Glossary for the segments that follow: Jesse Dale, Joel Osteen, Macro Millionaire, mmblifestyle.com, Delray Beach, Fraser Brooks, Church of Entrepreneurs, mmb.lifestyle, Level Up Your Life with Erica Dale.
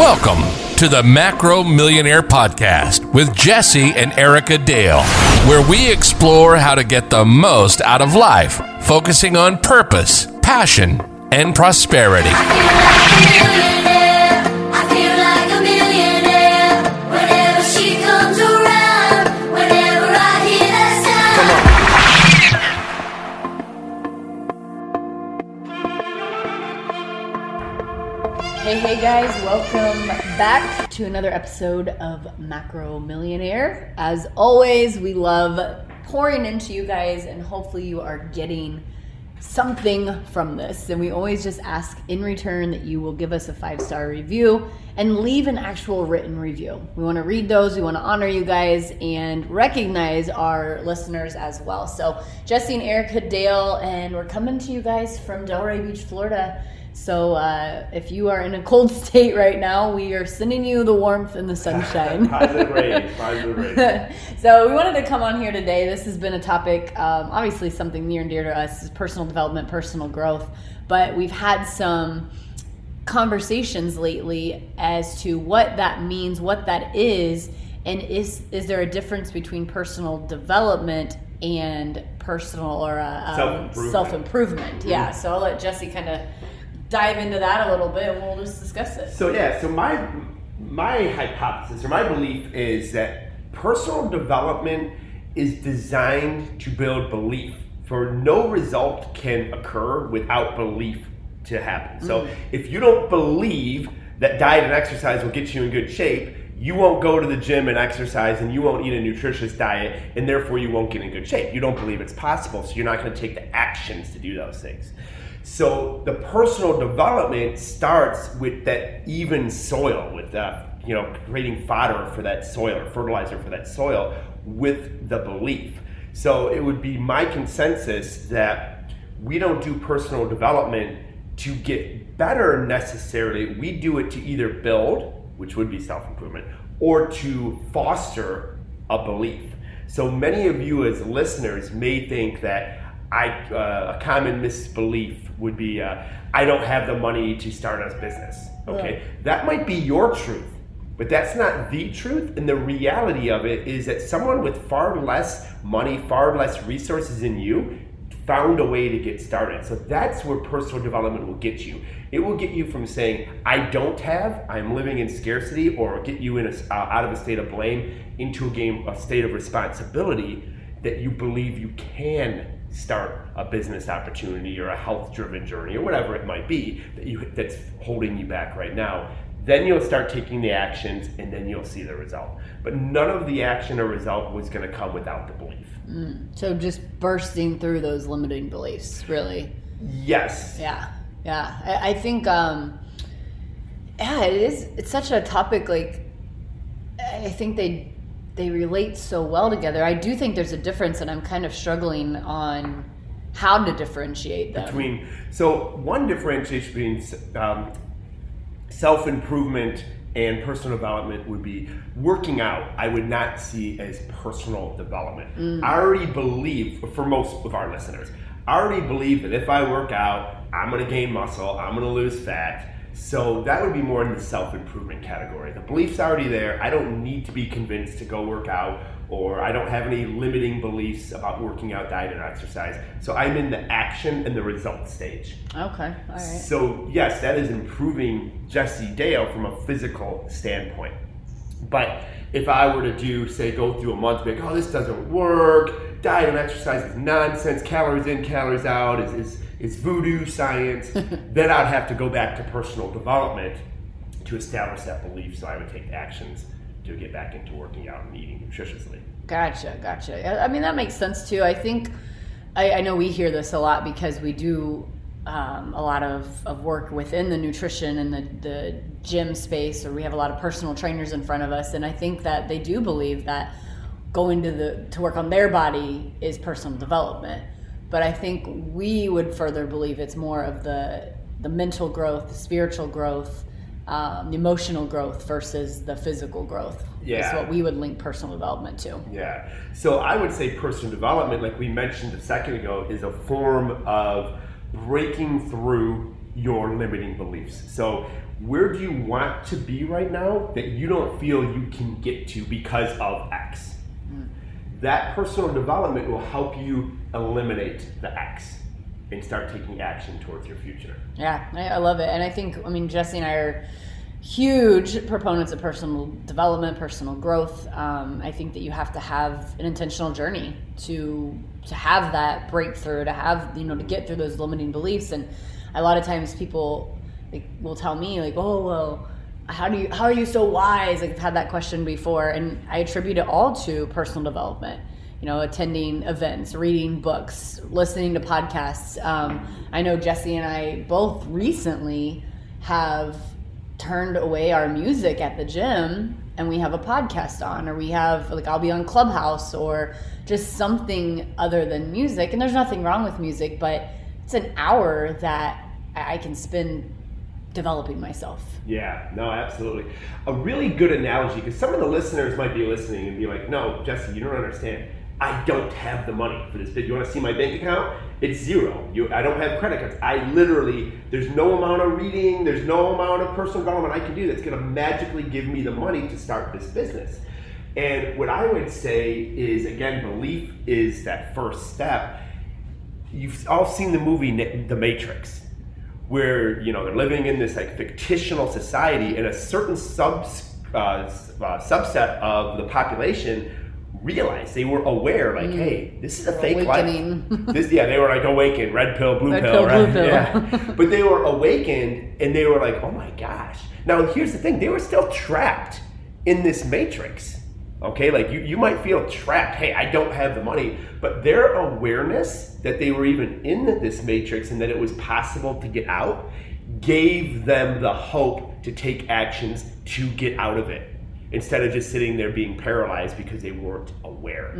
Welcome to the Macro Millionaire Podcast with Jesse and Erica Dale, where we explore how to get the most out of life, focusing on purpose, passion, and prosperity. Hey guys, welcome back to another episode of Macro Millionaire. As always, we love pouring into you guys and hopefully you are getting something from this. And we always just ask in return that you will give us a 5-star review and leave an actual written review. We want to read those, we want to honor you guys and recognize our listeners as well. So Jesse and Erica Dale, and we're coming to you guys from Delray Beach, Florida. So if you are in a cold state right now, we are sending you the warmth and the sunshine. Positive rays. So we wanted to come on here today. This has been a topic, obviously something near and dear to us is personal development, personal growth. But we've had some conversations lately as to what that means, what that is, and is there a difference between personal development and personal or self-improvement. Yeah, so I'll let Jesse kind of dive into that a little bit and we'll just discuss it. So yeah, so my hypothesis or my belief is that personal development is designed to build belief, for no result can occur without belief to happen. So if you don't believe that diet and exercise will get you in good shape, you won't go to the gym and exercise, and you won't eat a nutritious diet, and therefore you won't get in good shape. You don't believe it's possible, so you're not going to take the actions to do those things. So the personal development starts with that even soil, with creating fodder for that soil or fertilizer for that soil with the belief. So it would be my consensus that we don't do personal development to get better necessarily. We do it to either build, which would be self-improvement, or to foster a belief. So many of you as listeners may think that a common misbelief would be, I don't have the money to start a business. Okay, that might be your truth, but that's not the truth. And the reality of it is that someone with far less money, far less resources than you, found a way to get started. So that's where personal development will get you. It will get you from saying, I don't have, I'm living in scarcity, or get you in out of a state of blame into a state of responsibility that you believe you can start a business opportunity or a health-driven journey or whatever it might be that's holding you back right now. Then you'll start taking the actions and then you'll see the result. But none of the action or result was going to come without the belief. So just bursting through those limiting beliefs, really. Yes. Yeah. I think, it's such a topic, like, I think they relate so well together. I do think there's a difference, and I'm kind of struggling on how to differentiate them. So one differentiation between self-improvement and personal development would be working out. I would not see as personal development. I already believe, for most of our listeners, that if I work out, I'm going to gain muscle, I'm going to lose fat. So that would be more in the self-improvement category. The belief's already there. I don't need to be convinced to go work out, or I don't have any limiting beliefs about working out, diet, and exercise. So I'm in the action and the result stage. Okay, all right. So yes, that is improving Jesse Dale from a physical standpoint. But if I were to go through a month, be like, oh, this doesn't work, diet and exercise is nonsense, calories in, calories out is voodoo science, then I'd have to go back to personal development to establish that belief. So I would take actions to get back into working out and eating nutritiously. Gotcha. I mean, that makes sense too. I think, I know we hear this a lot because we do a lot of work within the nutrition and the gym space, or we have a lot of personal trainers in front of us. And I think that they do believe that going to work on their body is personal development. But I think we would further believe it's more of the mental growth, the spiritual growth, the emotional growth versus the physical growth. Yeah. That's what we would link personal development to. Yeah. So I would say personal development, like we mentioned a second ago, is a form of breaking through your limiting beliefs. So where do you want to be right now that you don't feel you can get to because of X? That personal development will help you eliminate the X and start taking action towards your future. Yeah, I love it. And I think, I mean, Jesse and I are huge proponents of personal development, personal growth. I think that you have to have an intentional journey to have that breakthrough, to have, you know, to get through those limiting beliefs. And a lot of times people like will tell me like, oh, well, how are you so wise? Like I've had that question before, and I attribute it all to personal development. You know, attending events, reading books, listening to podcasts. I know Jesse and I both recently have turned away our music at the gym, and we have a podcast on, or we have like I'll be on Clubhouse or just something other than music. And there's nothing wrong with music, but it's an hour that I can spend developing myself. Yeah, no, absolutely. A really good analogy, because some of the listeners might be listening and be like, no, Jesse, you don't understand. I don't have the money for this bid. You want to see my bank account? It's zero. I don't have credit cards. I literally, there's no amount of reading, there's no amount of personal development I can do that's going to magically give me the money to start this business. And what I would say is, again, belief is that first step. You've all seen the movie The Matrix, where, you know, they're living in this like fictional society, and a certain subset of the population realized, they were aware, like, hey, this is a fake life. They were like awakened, red pill, blue pill, right? Yeah. But they were awakened, and they were like, oh my gosh. Now here's the thing, they were still trapped in this matrix. Okay, like you might feel trapped. Hey, I don't have the money. But their awareness that they were even in this matrix and that it was possible to get out gave them the hope to take actions to get out of it, instead of just sitting there being paralyzed because they weren't aware.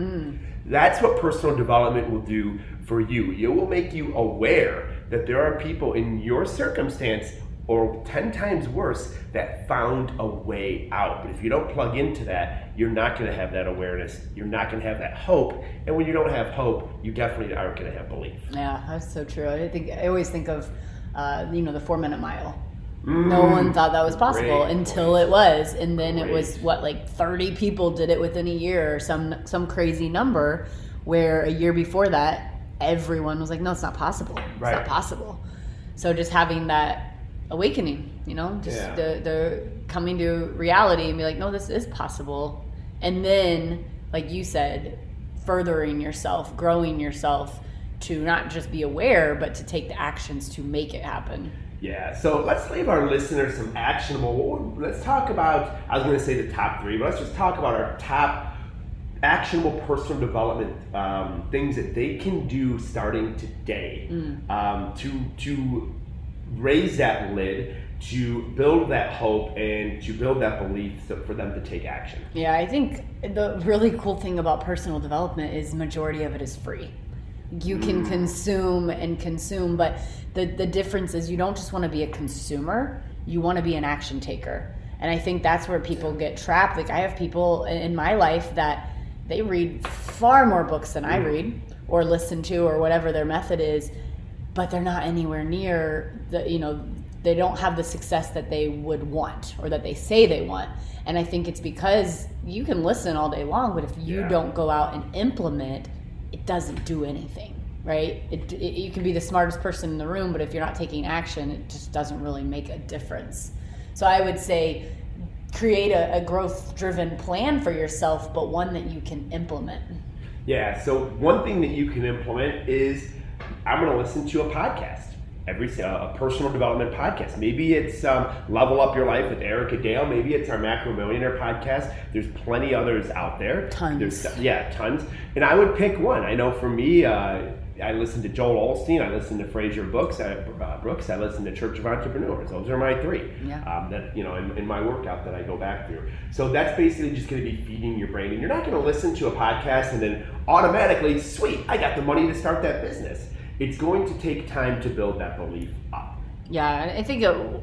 That's what personal development will do for you. It will make you aware that there are people in your circumstance, or 10 times worse, that found a way out. But if you don't plug into that, you're not going to have that awareness. You're not going to have that hope. And when you don't have hope, you definitely aren't going to have belief. Yeah, that's so true. I always think of, the 4-minute mile. No one thought that was possible until it was. And then it was like 30 people did it within a year, or some crazy number, where a year before that, everyone was like, no, it's not possible. It's not possible. So just having that awakening, the coming to reality and be like, no, this is possible. And then, like you said, furthering yourself, growing yourself to not just be aware, but to take the actions to make it happen. Yeah, so let's leave our listeners some actionable, let's talk about, I was going to say the top three, but let's just talk about our top actionable personal development things that they can do starting today to raise that lid, to build that hope, and to build that belief for them to take action. Yeah, I think the really cool thing about personal development is majority of it is free. You can consume, but the difference is you don't just want to be a consumer, you want to be an action taker. And I think that's where people get trapped. Like I have people in my life that they read far more books than I read or listen to or whatever their method is, but they're not anywhere near they don't have the success that they would want or that they say they want. And I think it's because you can listen all day long, but if you don't go out and implement, it doesn't do anything, right? You can be the smartest person in the room, but if you're not taking action, it just doesn't really make a difference. So I would say create a growth-driven plan for yourself, but one that you can implement. Yeah, so one thing that you can implement is I'm going to listen to a podcast, a personal development podcast. Maybe it's Level Up Your Life with Erica Dale. Maybe it's our Macro Millionaire podcast. There's plenty others out there. Tons. Tons. And I would pick one. I know for me, I listen to Joel Osteen. I listen to Fraser Brooks. I listen to Church of Entrepreneurs. Those are my three in my workout that I go back through. So that's basically just going to be feeding your brain. And you're not going to listen to a podcast and then automatically, sweet, I got the money to start that business. It's going to take time to build that belief up. Yeah, I think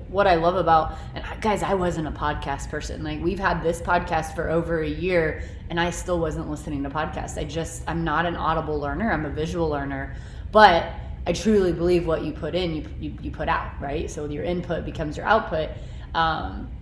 what I love about, and guys, I wasn't a podcast person. Like we've had this podcast for over a year and I still wasn't listening to podcasts. I'm not an audible learner, I'm a visual learner, but I truly believe what you put in, you put out, right? So your input becomes your output.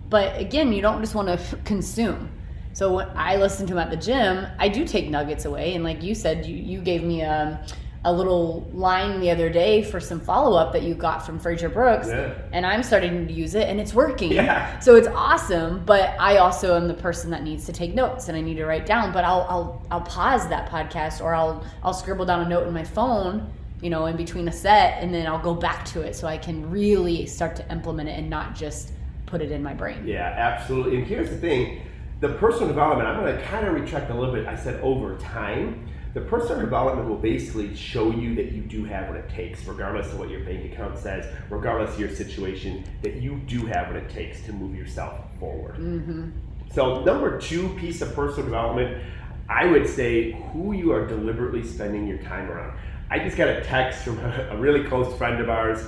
But again, you don't just want to consume. So when I listen to him at the gym, I do take nuggets away. And like you said, you gave me a little line the other day for some follow-up that you got from Fraser Brooks, and I'm starting to use it and it's working. Yeah. So it's awesome, but I also am the person that needs to take notes and I need to write down, but I'll pause that podcast, or I'll scribble down a note in my phone, you know, in between a set, and then I'll go back to it so I can really start to implement it and not just put it in my brain. Yeah, absolutely. And here's the thing, the personal development, I'm gonna kind of retract a little bit. I said over time. The personal development will basically show you that you do have what it takes, regardless of what your bank account says, regardless of your situation, that you do have what it takes to move yourself forward. Mm-hmm. So number two piece of personal development, I would say who you are deliberately spending your time around. I just got a text from a really close friend of ours,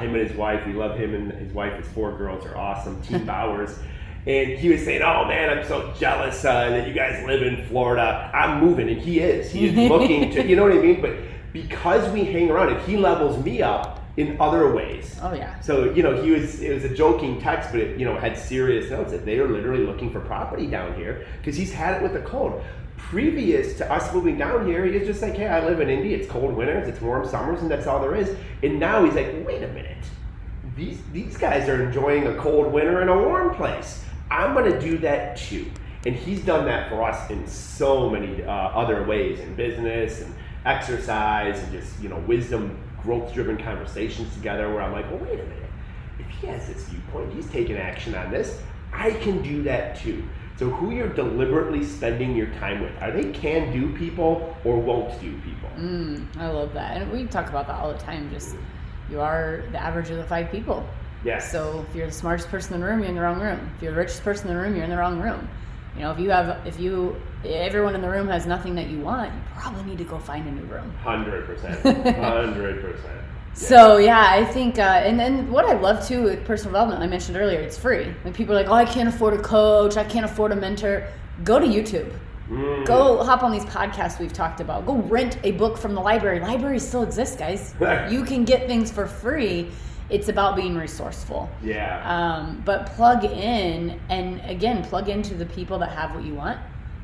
him and his wife, we love him and his wife, his 4 girls are awesome, Team Bowers. And he was saying, oh man, I'm so jealous that you guys live in Florida. I'm moving, and he is looking to, you know what I mean? But because we hang around, and he levels me up in other ways. Oh yeah. So, you know, it was a joking text, but it, you know, had serious notes that they are literally looking for property down here because he's had it with the cold. Previous to us moving down here, he was just like, hey, I live in Indy, it's cold winters, it's warm summers, and that's all there is. And now he's like, wait a minute, these guys are enjoying a cold winter in a warm place. I'm going to do that too. And he's done that for us in so many other ways, in business and exercise and just, you know, wisdom, growth-driven conversations together where I'm like, well, wait a minute. If he has this viewpoint, he's taking action on this, I can do that too. So who you're deliberately spending your time with. Are they can-do people or won't-do people? I love that. And we talk about that all the time. Just you are the average of the 5 people. Yes. So if you're the smartest person in the room, you're in the wrong room. If you're the richest person in the room, you're in the wrong room. You know, everyone in the room has nothing that you want, you probably need to go find a new room. 100%. 100%. So yeah, I think, and then what I love too with personal development, I mentioned earlier, it's free. When people are like, oh, I can't afford a coach, I can't afford a mentor, go to YouTube. Go hop on these podcasts we've talked about. Go rent a book from the library. Libraries still exist, guys. You can get things for free. It's about being resourceful. Yeah. But plug in, and again, plug into the people that have what you want.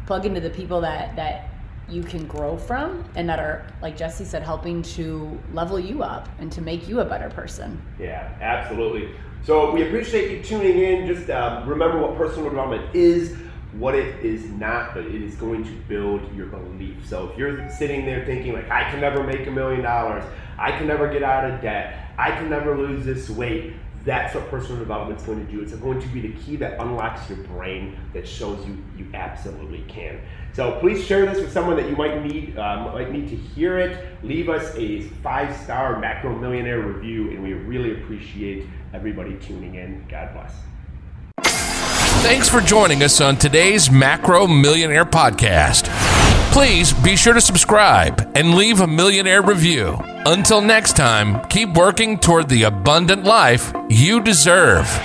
Plug into the people that you can grow from and that are, like Jesse said, helping to level you up and to make you a better person. Yeah, absolutely. So we appreciate you tuning in. Just remember what personal development is, what it is not, but it is going to build your belief. So if you're sitting there thinking like, I can never make $1 million, I can never get out of debt, I can never lose this weight, that's what personal development is going to do. It's going to be the key that unlocks your brain that shows you absolutely can. So please share this with someone that you might need to hear it. Leave us a 5-star Macro Millionaire review, and we really appreciate everybody tuning in. God bless. Thanks for joining us on today's Macro Millionaire podcast. Please be sure to subscribe and leave a millionaire review. Until next time, keep working toward the abundant life you deserve.